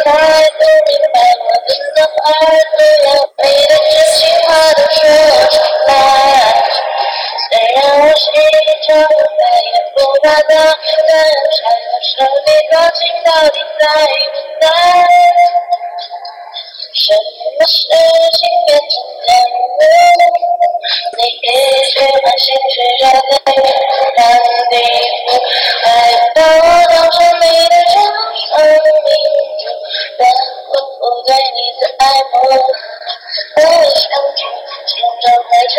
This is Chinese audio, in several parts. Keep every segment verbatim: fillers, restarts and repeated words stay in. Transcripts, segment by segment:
heart to repent, the things of heart to love, pray that yes, you are the church man. Stay and watch each other, may you pull that down, then shine, and show me watching all the time, tonight. Show me much urging, get to know you. They gave you my shit to your name, and they knew I don't know to me the church of me.我对你的爱慕，我也相信，心中埋藏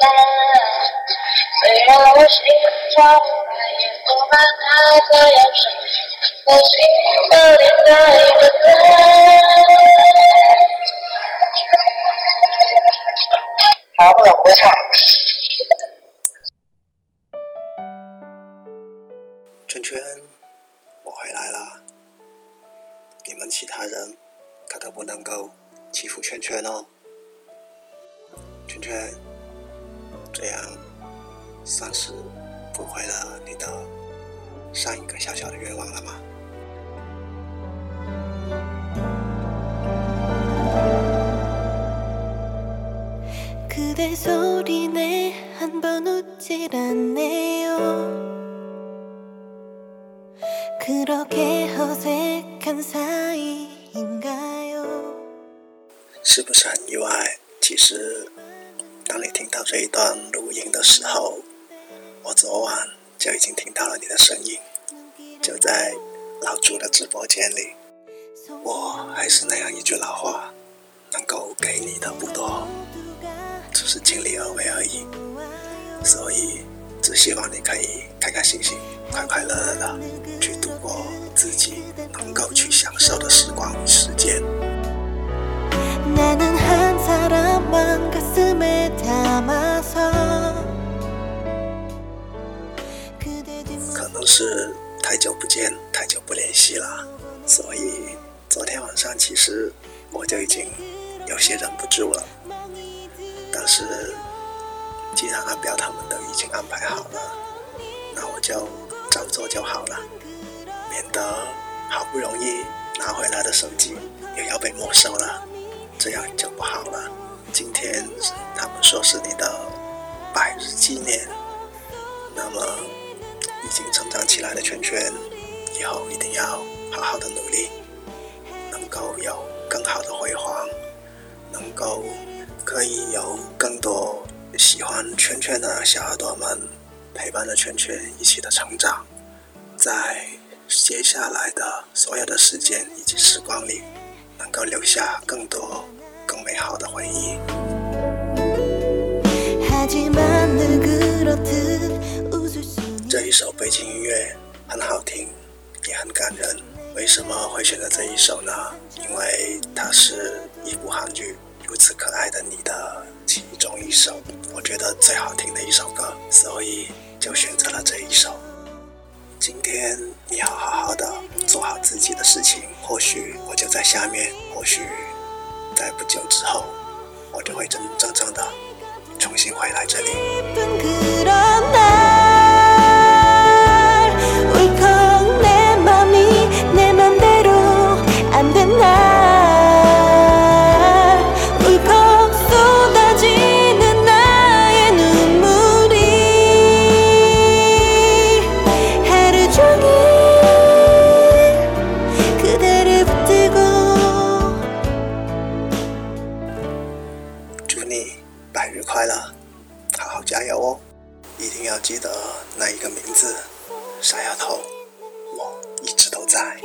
来，虽然我心中爱也不怕它再要谁，我心的脸在等待。好，我不唱。圈圈，我回来啦！你们其他人可都不能够欺负圈圈哦，圈圈，这样算是不回了你的上一个小小的愿望了吗？是不是很意外？其实当你听到这一段录音的时候，我昨晚就已经听到了你的声音，就在老朱的直播间里。我还是那样一句老话，能够给你的不多，只是尽力而为而已，所以只希望你可以开开心心快快乐乐的去度过自己能够去享受的时光与时间。나는한사람만가슴에담아서可能是太久不见，太久不联系了，所以昨天晚上其实我就已经有些忍不住了。但是既然阿彪他们都已经安排好了，那我就照做就好了，免得好不容易拿回来的手机又要被没收了。这样就不好了。今天他们说是你的百日纪念，那么已经成长起来的圈圈，以后一定要好好的努力，能够有更好的辉煌，能够可以有更多喜欢圈圈的小耳朵们陪伴着圈圈一起的成长，在接下来的所有的时间以及时光里，能够留下更多更美好的回忆。这一首背景音乐很好听，也很感人。为什么会选择这一首呢？因为它是一部韩剧《如此可爱的你》的其中一首，我觉得最好听的一首歌，所以就选择了这一首。今天你要好好的做好自己的事情，或许我就在下面，或许在不久之后，我就会真真正正的重新回来这里。记得那一个名字，傻丫头，我一直都在。